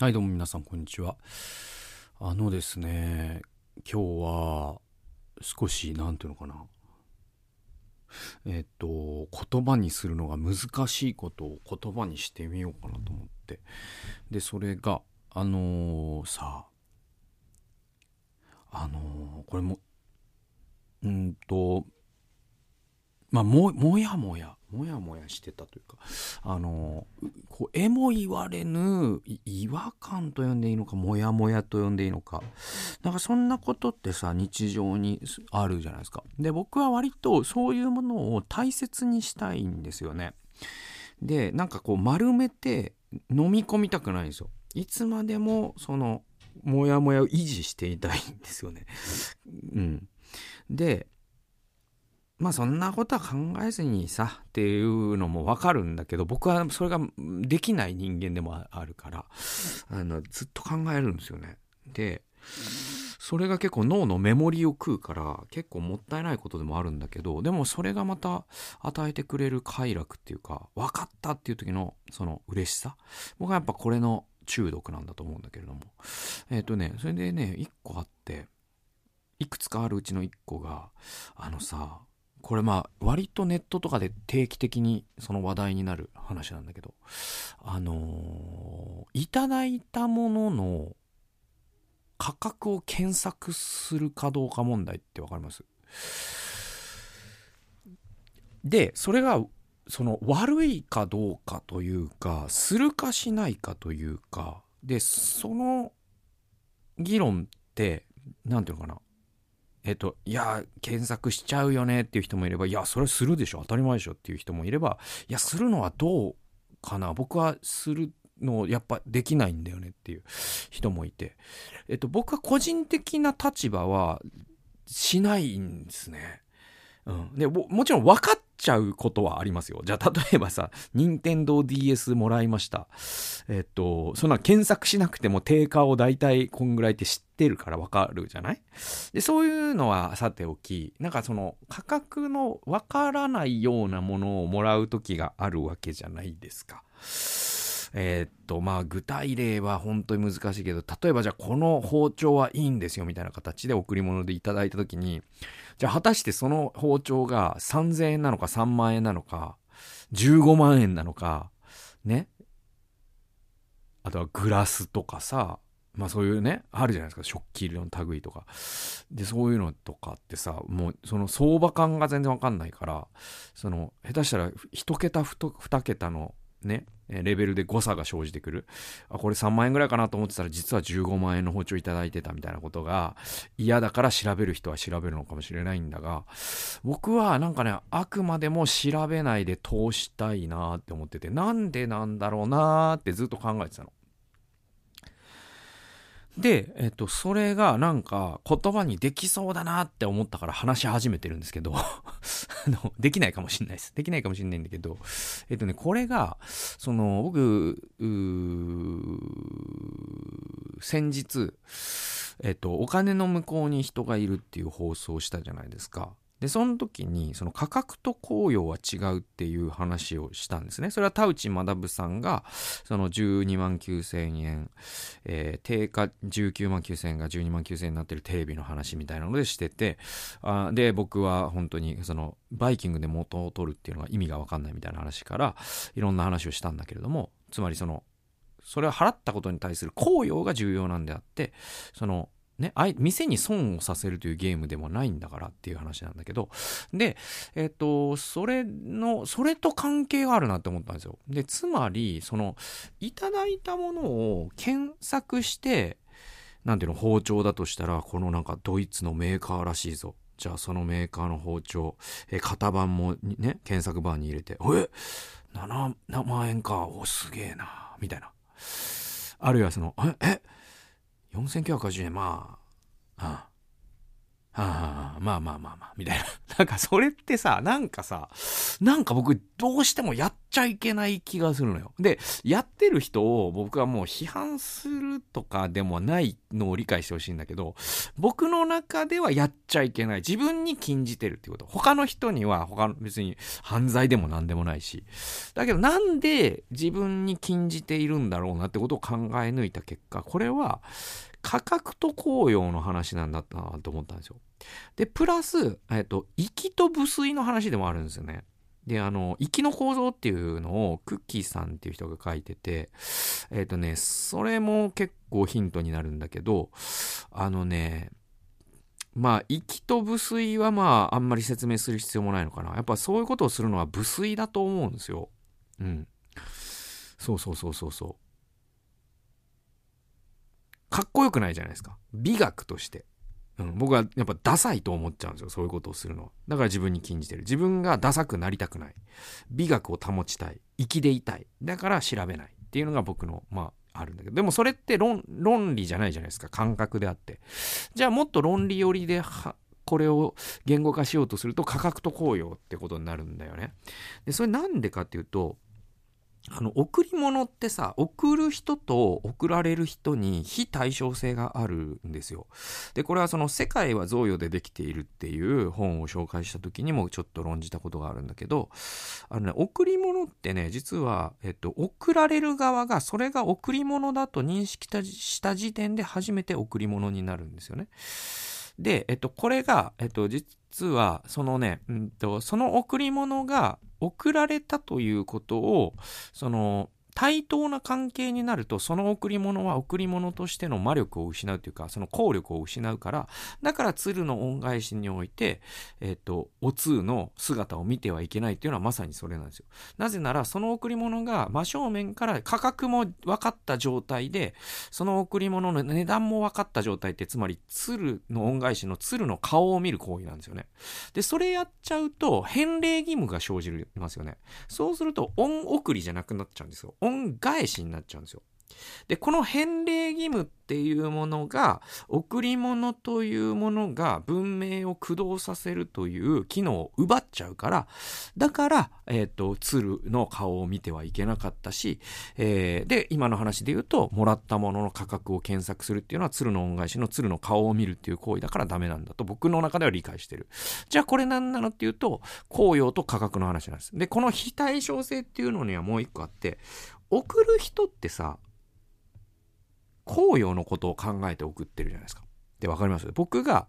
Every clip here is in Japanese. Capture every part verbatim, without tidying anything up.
はい、どうも皆さんこんにちは。あのですね、今日は少しなんていうのかな、えっと言葉にするのが難しいことを言葉にしてみようかなと思って、でそれがあのー、さあのー、これもうんとまあももやもやもやもやしてたというか、あのこうえも言われぬ違和感と呼んでいいのか、もやもやと呼んでいいのか、なんかそんなことってさ、日常にあるじゃないですか。で僕は割とそういうものを大切にしたいんですよね。でなんかこう丸めて飲み込みたくないんですよ。いつまでもそのもやもやを維持していたいんですよね。うんでまあそんなことは考えずにさっていうのもわかるんだけど、僕はそれができない人間でもあるから、あのずっと考えるんですよね。でそれが結構脳のメモリを食うから結構もったいないことでもあるんだけど、でもそれがまた与えてくれる快楽っていうか、分かったっていう時のその嬉しさ、僕はやっぱこれの中毒なんだと思うんだけれども、えっとねそれでね一個あって、いくつかあるうちの一個があのさ、これまあ割とネットとかで定期的にその話題になる話なんだけど、あのー、いただいたものの価格を検索するかどうか問題ってわかります？でそれがその悪いかどうかというか、するかしないかというかで、その議論ってなんていうのかな、えっと、いや検索しちゃうよねっていう人もいれば、いやそれするでしょ当たり前でしょっていう人もいれば、いやするのはどうかな、僕はするのやっぱできないんだよねっていう人もいて、えっと僕は個人的な立場はしないんですね。うん、で も, もちろん分かっちゃうことはありますよ。じゃあ例えばさ、任天堂 ディーエス もらいました。えっとそんな検索しなくても定価をだいたいこんぐらいって知ってるから分かるじゃない？でそういうのはさておき、なんかその価格の分からないようなものをもらう時があるわけじゃないですか。えー、っとまあ具体例は本当に難しいけど、例えばじゃあこの包丁はいいんですよみたいな形で贈り物でいただいた時に、じゃあ果たしてその包丁がさんぜんえんなのかさんまんえんなのかじゅうごまんえんなのかね、あとはグラスとかさ、まあそういうねあるじゃないですか、食器の類とかで、そういうのとかってさ、もうその相場感が全然わかんないから、その下手したらいちけたにけたのねレベルで誤差が生じてくる。あ、これさんまんえんぐらいかなと思ってたら実はじゅうごまんえんの包丁いただいてたみたいなことが嫌だから調べる人は調べるのかもしれないんだが、僕はなんかねあくまでも調べないで通したいなって思ってて、なんでなんだろうなってずっと考えてたの。で、えっと、それがなんか言葉にできそうだなって思ったから話し始めてるんですけどあのできないかもしれないです。できないかもしれないんだけど、えっとね、これがその僕先日、えっと、お金の向こうに人がいるっていう放送をしたじゃないですか。でその時にその価格と効用は違うっていう話をしたんですね。それは田内学さんがそのじゅうにまんきゅうせんえん、えー、定価じゅうきゅうまんきゅうせんえんがじゅうにまんきゅうせんえんになってるテレビの話みたいなのでしてて、あで僕は本当にそのバイキングで元を取るっていうのが意味が分かんないみたいな話からいろんな話をしたんだけれども、つまりそのそれは払ったことに対する効用が重要なんであって、そのね、あい店に損をさせるというゲームでもないんだからっていう話なんだけど、で、えっと、それの、それと関係があるなって思ったんですよ。で、つまり、その、いただいたものを検索して、なんていうの、包丁だとしたら、このなんかドイツのメーカーらしいぞ。じゃあ、そのメーカーの包丁、え、型番もね、検索バーに入れて、え ?ななまんえんか、お、すげえな、みたいな。あるいはその、ええよんせんきゅうひゃくはちじゅうえん、まあ、あああまあまあまあまあみたいななんかそれってさなんかさなんか僕どうしてもやっちゃいけない気がするのよ。でやってる人を僕はもう批判するとかでもないのを理解してほしいんだけど、僕の中ではやっちゃいけない、自分に禁じてるっていうこと、他の人には他の別に犯罪でも何でもないし、だけどなんで自分に禁じているんだろうなってことを考え抜いた結果、これは価格と効用の話なんだったなと思ったんですよ。でプラス、えっと、粋と無粋の話でもあるんですよね。であの粋の構造っていうのをクッキーさんっていう人が書いてて、えっとねそれも結構ヒントになるんだけど、あのねまあ粋と無粋はまああんまり説明する必要もないのかな。やっぱそういうことをするのは無粋だと思うんですよ。うんそうそうそうそうそうかっこよくないじゃないですか、美学として。うん、僕はやっぱダサいと思っちゃうんですよ、そういうことをするのは。だから自分に禁じてる。自分がダサくなりたくない。美学を保ちたい。粋でいたい。だから調べないっていうのが僕のまああるんだけど、でもそれって 論, 論理じゃないじゃないですか、感覚であって。じゃあもっと論理寄りではこれを言語化しようとすると価格と効用ってことになるんだよね。でそれなんでかっていうと、あの贈り物ってさ、贈る人と贈られる人に非対称性があるんですよ。でこれはその世界は贈与でできているっていう本を紹介した時にもちょっと論じたことがあるんだけど、あの、ね、贈り物ってね実は、えっと、贈られる側がそれが贈り物だと認識した時点で初めて贈り物になるんですよね。で、えっと、これが、えっと、実はそのね、うんと、その贈り物が贈られたということを、その対等な関係になると、その贈り物は贈り物としての魔力を失うというか、その効力を失うから、だから鶴の恩返しにおいて、えっと、お通の姿を見てはいけないっていうのはまさにそれなんですよ。なぜならその贈り物が真正面から価格も分かった状態で、その贈り物の値段も分かった状態って、つまり鶴の恩返しの鶴の顔を見る行為なんですよね。でそれやっちゃうと返礼義務が生じますよね。そうすると恩贈りじゃなくなっちゃうんですよ、恩返しになっちゃうんですよ。でこの返礼義務っていうものが、贈り物というものが文明を駆動させるという機能を奪っちゃうから、だから、えーと、鶴の顔を見てはいけなかったし、えー、で今の話で言うと、もらったものの価格を検索するっていうのは鶴の恩返しの鶴の顔を見るっていう行為だからダメなんだと僕の中では理解してる。じゃあこれ何なのっていうと、効用と価格の話なんです。でこの非対称性っていうのにはもう一個あって、贈る人ってさ効用のことを考えて送ってるじゃないですか。で、わかります？僕が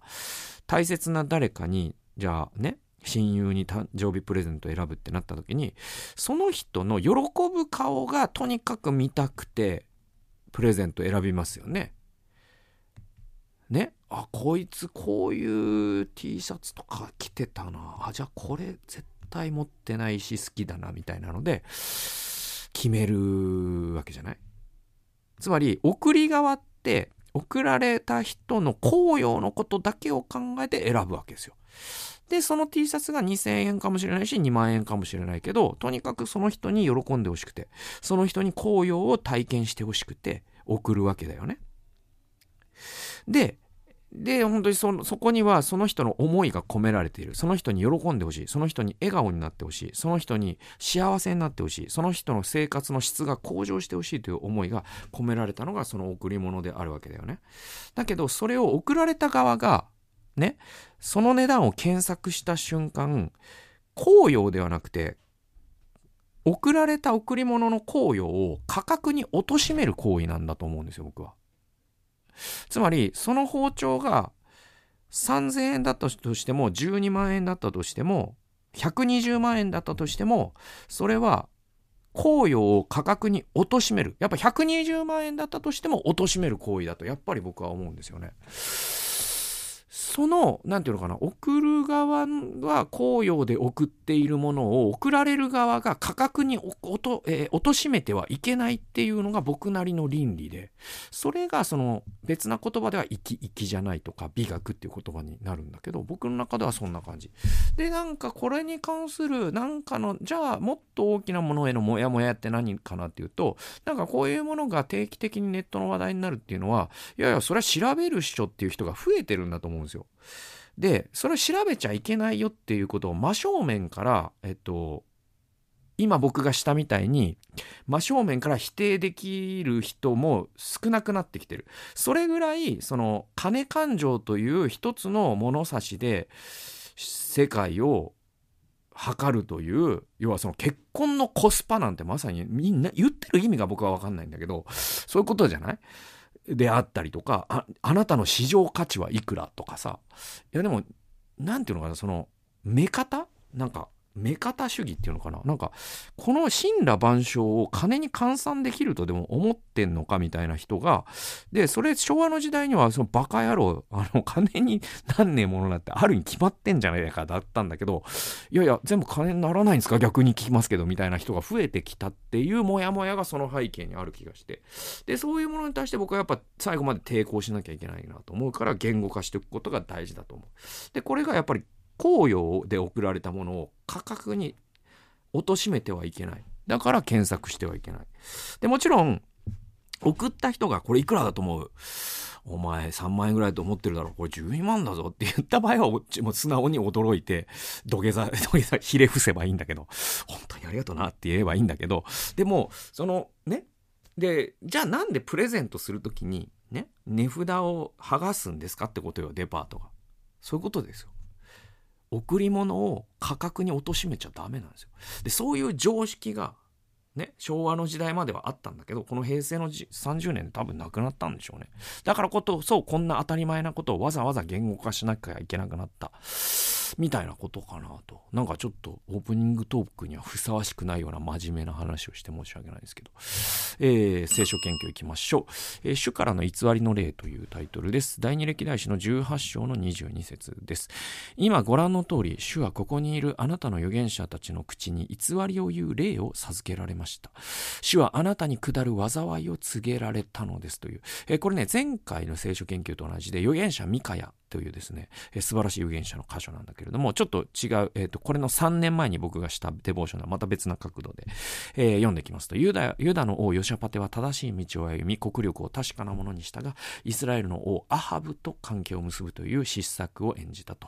大切な誰かに、じゃあね、親友に誕生日プレゼントを選ぶってなった時に、その人の喜ぶ顔がとにかく見たくて、プレゼント選びますよね。ね、あ、こいつこういう T シャツとか着てたな。あ、じゃあこれ絶対持ってないし好きだなみたいなので、決めるわけじゃない？つまり贈り側って贈られた人の効用のことだけを考えて選ぶわけですよ。でその T シャツがにせんえんかもしれないしにまんえんかもしれないけど、とにかくその人に喜んでほしくて、その人に効用を体験してほしくて贈るわけだよね。でで本当に そ, そこにはその人の思いが込められている。その人に喜んでほしい、その人に笑顔になってほしい、その人に幸せになってほしい、その人の生活の質が向上してほしいという思いが込められたのがその贈り物であるわけだよね。だけどそれを贈られた側がね、その値段を検索した瞬間、効用ではなくて贈られた贈り物の効用を価格に貶める行為なんだと思うんですよ、僕は。つまりその包丁がさんぜんえんだったとしてもじゅうにまんえんだったとしてもひゃくにじゅうまんえんだったとしても、それは効用を価格に貶める、やっぱひゃくにじゅうまんえんだったとしても貶める行為だとやっぱり僕は思うんですよね。そのなんていうのかな、送る側は効用で送っているものを送られる側が価格におと、えー、貶めてはいけないっていうのが僕なりの倫理で、それがその別な言葉では粋、粋じゃないとか美学っていう言葉になるんだけど、僕の中ではそんな感じで、なんかこれに関するなんかの、じゃあもっと大きなものへのモヤモヤって何かなっていうと、なんかこういうものが定期的にネットの話題になるっていうのは、いやいやそれは調べる人っていう人が増えてるんだと思うんですよ。よ。でそれを調べちゃいけないよっていうことを真正面から、えっと、今僕がしたみたいに真正面から否定できる人も少なくなってきてる。それぐらいその金感情という一つの物差しで世界を測るという、要はその結婚のコスパなんてまさにみんな言ってる意味が僕は分かんないんだけど、そういうことじゃないであったりとか、 あ, あなたの市場価値はいくらとかさ。いやでもなんていうのかな、その目方なんか目方主義っていうのかな、なんかこの森羅万象を金に換算できるとでも思ってんのかみたいな人が、でそれ昭和の時代にはそのバカ野郎、あの金になんねえものなんてあるに決まってんじゃねえかだったんだけど、いやいや全部金にならないんですか逆に聞きますけどみたいな人が増えてきたっていうモヤモヤがその背景にある気がして、でそういうものに対して僕はやっぱ最後まで抵抗しなきゃいけないなと思うから、言語化していくことが大事だと思う。でこれがやっぱり公用で送られたものを価格に貶めてはいけない。だから検索してはいけない。でもちろん送った人がこれいくらだと思う、お前さんまんえんぐらいと思ってるだろう、これじゅうにまんだぞって言った場合はもう素直に驚いて土下座土下座ひれ伏せばいいんだけど、本当にありがとうなって言えばいいんだけど、でもそのね、でじゃあなんでプレゼントするときにね値札を剥がすんですかってことよ、デパートが。そういうことですよ。贈り物を価格に貶めちゃダメなんですよ。でそういう常識がね昭和の時代まではあったんだけど、この平成のさんじゅうねんで多分なくなったんでしょうね。だからことそうこんな当たり前なことをわざわざ言語化しなきゃいけなくなったみたいなことかなと。なんかちょっとオープニングトークにはふさわしくないような真面目な話をして申し訳ないですけど、えー、聖書研究いきましょう。えー、主からの偽りの例というタイトルです。第二歴代史のじゅうはっしょうのにじゅうにせつです。今ご覧の通り主はここにいるあなたの預言者たちの口に偽りを言う霊を授けられました。主はあなたに下る災いを告げられたのですという、えー、これね前回の聖書研究と同じで預言者ミカヤというですね、えー、素晴らしい預言者の箇所なんだけれども、ちょっと違う、えーと、これのさんねんまえに僕がしたデボーションはまた別な角度で、えー、読んできますと、ユダ、ユダの王ヨシャパテは正しい道を歩み国力を確かなものにしたが、イスラエルの王アハブと関係を結ぶという失策を演じたと。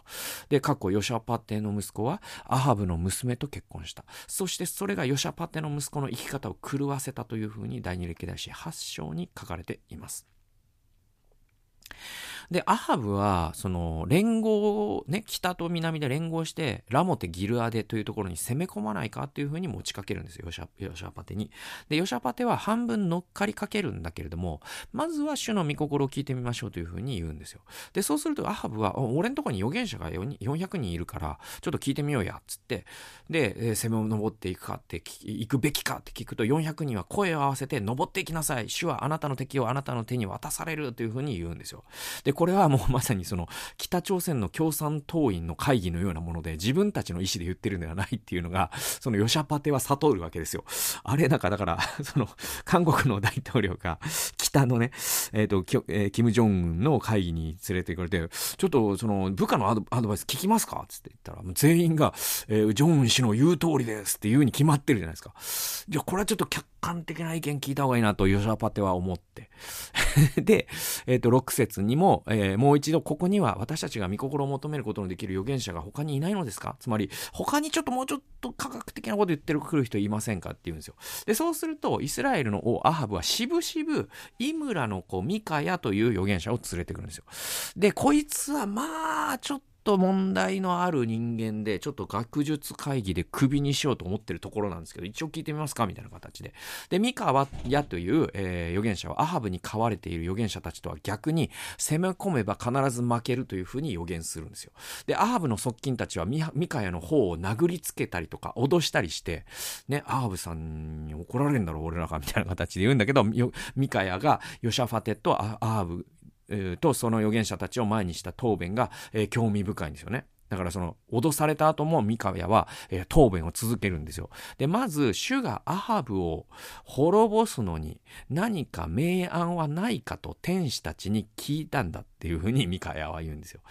で過去ヨシャパテの息子はアハブの娘と結婚した。そしてそれがヨシャパテの息子の生き方を狂わせたというふうに第二歴代史はっしょうに書かれています。でアハブはその連合をね北と南で連合してラモテギルアデというところに攻め込まないかっていうふうに持ちかけるんですよ、ヨシャ、ヨシャパテに。でヨシャパテは半分乗っかりかけるんだけれども、まずは主の御心を聞いてみましょうというふうに言うんですよ。でそうするとアハブは俺のところに預言者がよんひゃくにんいるからちょっと聞いてみようやっつって、で攻め登っていくかって行くべきかって聞くと、よんひゃくにんは声を合わせて登っていきなさい、主はあなたの敵をあなたの手に渡されるというふうに言うんですよ。でこれはもうまさにその北朝鮮の共産党員の会議のようなもので、自分たちの意思で言ってるんではないっていうのがそのヨシャパテは悟るわけですよ。あれなんかだからその韓国の大統領が北のねえっとキム・ジョンウンの会議に連れて行かれて、ちょっとその部下のアド、アドバイス聞きますかっつって言ったら、もう全員が、えー、ジョンウン氏の言う通りですっていう風に決まってるじゃないですか。じゃあこれはちょっと客観的な意見聞いた方がいいなとヨシャパテは思ってでえっとろくせつにもえー、もう一度ここには私たちが御心を求めることのできる預言者が他にいないのですか、つまり他にちょっともうちょっと科学的なこと言ってくる人いませんかって言うんですよ。でそうするとイスラエルの王アハブはしぶしぶイムラの子ミカヤという預言者を連れてくるんですよ。でこいつはまあちょっとちょっと問題のある人間で、ちょっと学術会議でクビにしようと思ってるところなんですけど、一応聞いてみますかみたいな形で。でミカヤという、えー、預言者はアハブに飼われている預言者たちとは逆に、攻め込めば必ず負けるというふうに予言するんですよ。でアハブの側近たちはミカヤの方を殴りつけたりとか脅したりしてね、アハブさんに怒られるんだろう俺らがみたいな形で言うんだけど、ミカヤがヨシャファテとアハブとその預言者たちを前にした答弁が、えー、興味深いんですよね。だからその脅された後もミカヤは、えー、答弁を続けるんですよ。でまず主がアハブを滅ぼすのに何か明暗はないかと天使たちに聞いたんだっていうふうにミカヤは言うんですよ。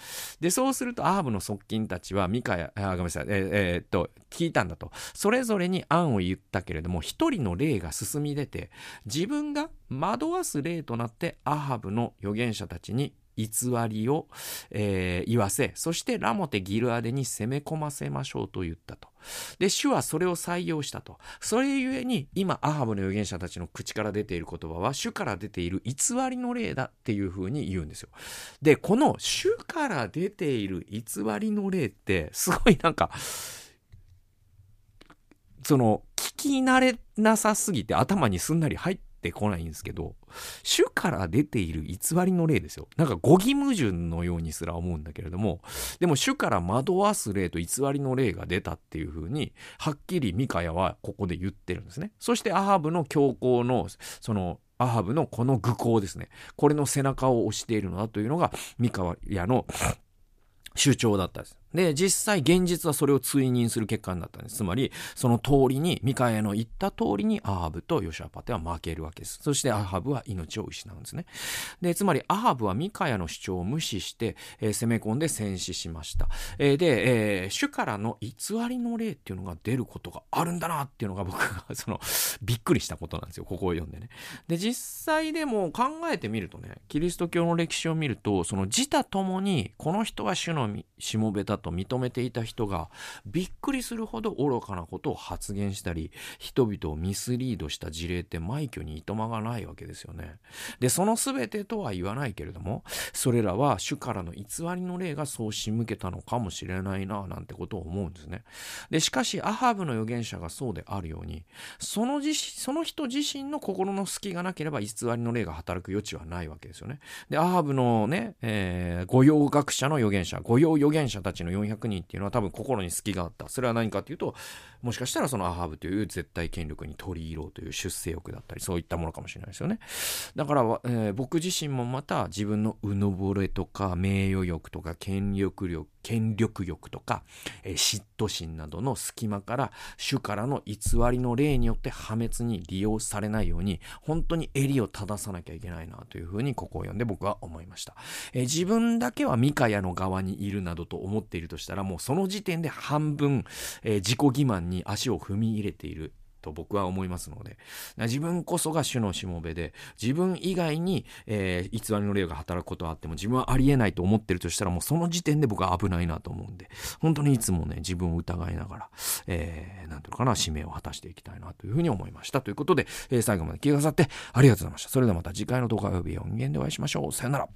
でそうするとアハブの側近たちはミカヤあごめんなさいえーえー、っと聞いたんだと、それぞれに案を言ったけれども、一人の霊が進み出て自分が惑わす霊となってアハブの預言者たちに偽りを、えー、言わせ、そしてラモテギルアデに攻め込ませましょうと言ったと。で、主はそれを採用したと。それゆえに今アハブの預言者たちの口から出ている言葉は主から出ている偽りの霊だっていうふうに言うんですよ。で、この主から出ている偽りの霊ってすごいなんかその聞き慣れなさすぎて頭にすんなり入ってこないんですけど、主から出ている偽りの霊ですよ。なんか語義矛盾のようにすら思うんだけれども、でも主から惑わす霊と偽りの霊が出たっていうふうにはっきりミカヤはここで言ってるんですね。そしてアハブの強行のそのアハブのこの愚行ですね、これの背中を押しているのだというのがミカヤの主張だったんです。で、実際現実はそれを追認する結果になったんです。つまりその通りに、ミカヤの言った通りにアハブとヨシャパテは負けるわけです。そしてアハブは命を失うんですね。で、つまりアハブはミカヤの主張を無視して、えー、攻め込んで戦死しました、えー、で、えー、主からの偽りの霊っていうのが出ることがあるんだなっていうのが僕がそのびっくりしたことなんですよ、ここを読んでね。で、実際でも考えてみるとね、キリスト教の歴史を見ると、その自他ともにこの人は主のしもべだと認めていた人がびっくりするほど愚かなことを発言したり、人々をミスリードした事例って枚挙にいとまがないわけですよね。で、その全てとは言わないけれども、それらは主からの偽りの霊がそう仕向けたのかもしれないななんてことを思うんですね。で、しかしアハブの預言者がそうであるように、その自その人自身の心の隙がなければ偽りの霊が働く余地はないわけですよね。で、アハブのね、えー、御用学者の預言者、御用預言者たちのよんひゃくにんっていうのは多分心に隙があった。それは何かっていうと、もしかしたらそのアハブという絶対権力に取り入ろうという出世欲だったり、そういったものかもしれないですよね。だから、えー、僕自身もまた自分のうぬぼれとか名誉欲とか権力力権力欲とか、えー、嫉妬心などの隙間から主からの偽りの霊によって破滅に利用されないように、本当に襟を正さなきゃいけないなというふうにここを読んで僕は思いました、えー、自分だけはミカヤの側にいるなどと思っているとしたら、もうその時点で半分、えー、自己欺瞞に足を踏み入れていると僕は思いますので、自分こそが主のしもべで、自分以外に、えー、偽りの霊が働くことはあっても自分はありえないと思ってるとしたら、もうその時点で僕は危ないなと思うんで、本当にいつもね、自分を疑いながら、えー、なんていうのかな、使命を果たしていきたいなというふうに思いましたということで、えー、最後まで聞いてくださってありがとうございました。それではまた次回の動画及び音源でお会いしましょう。さよなら。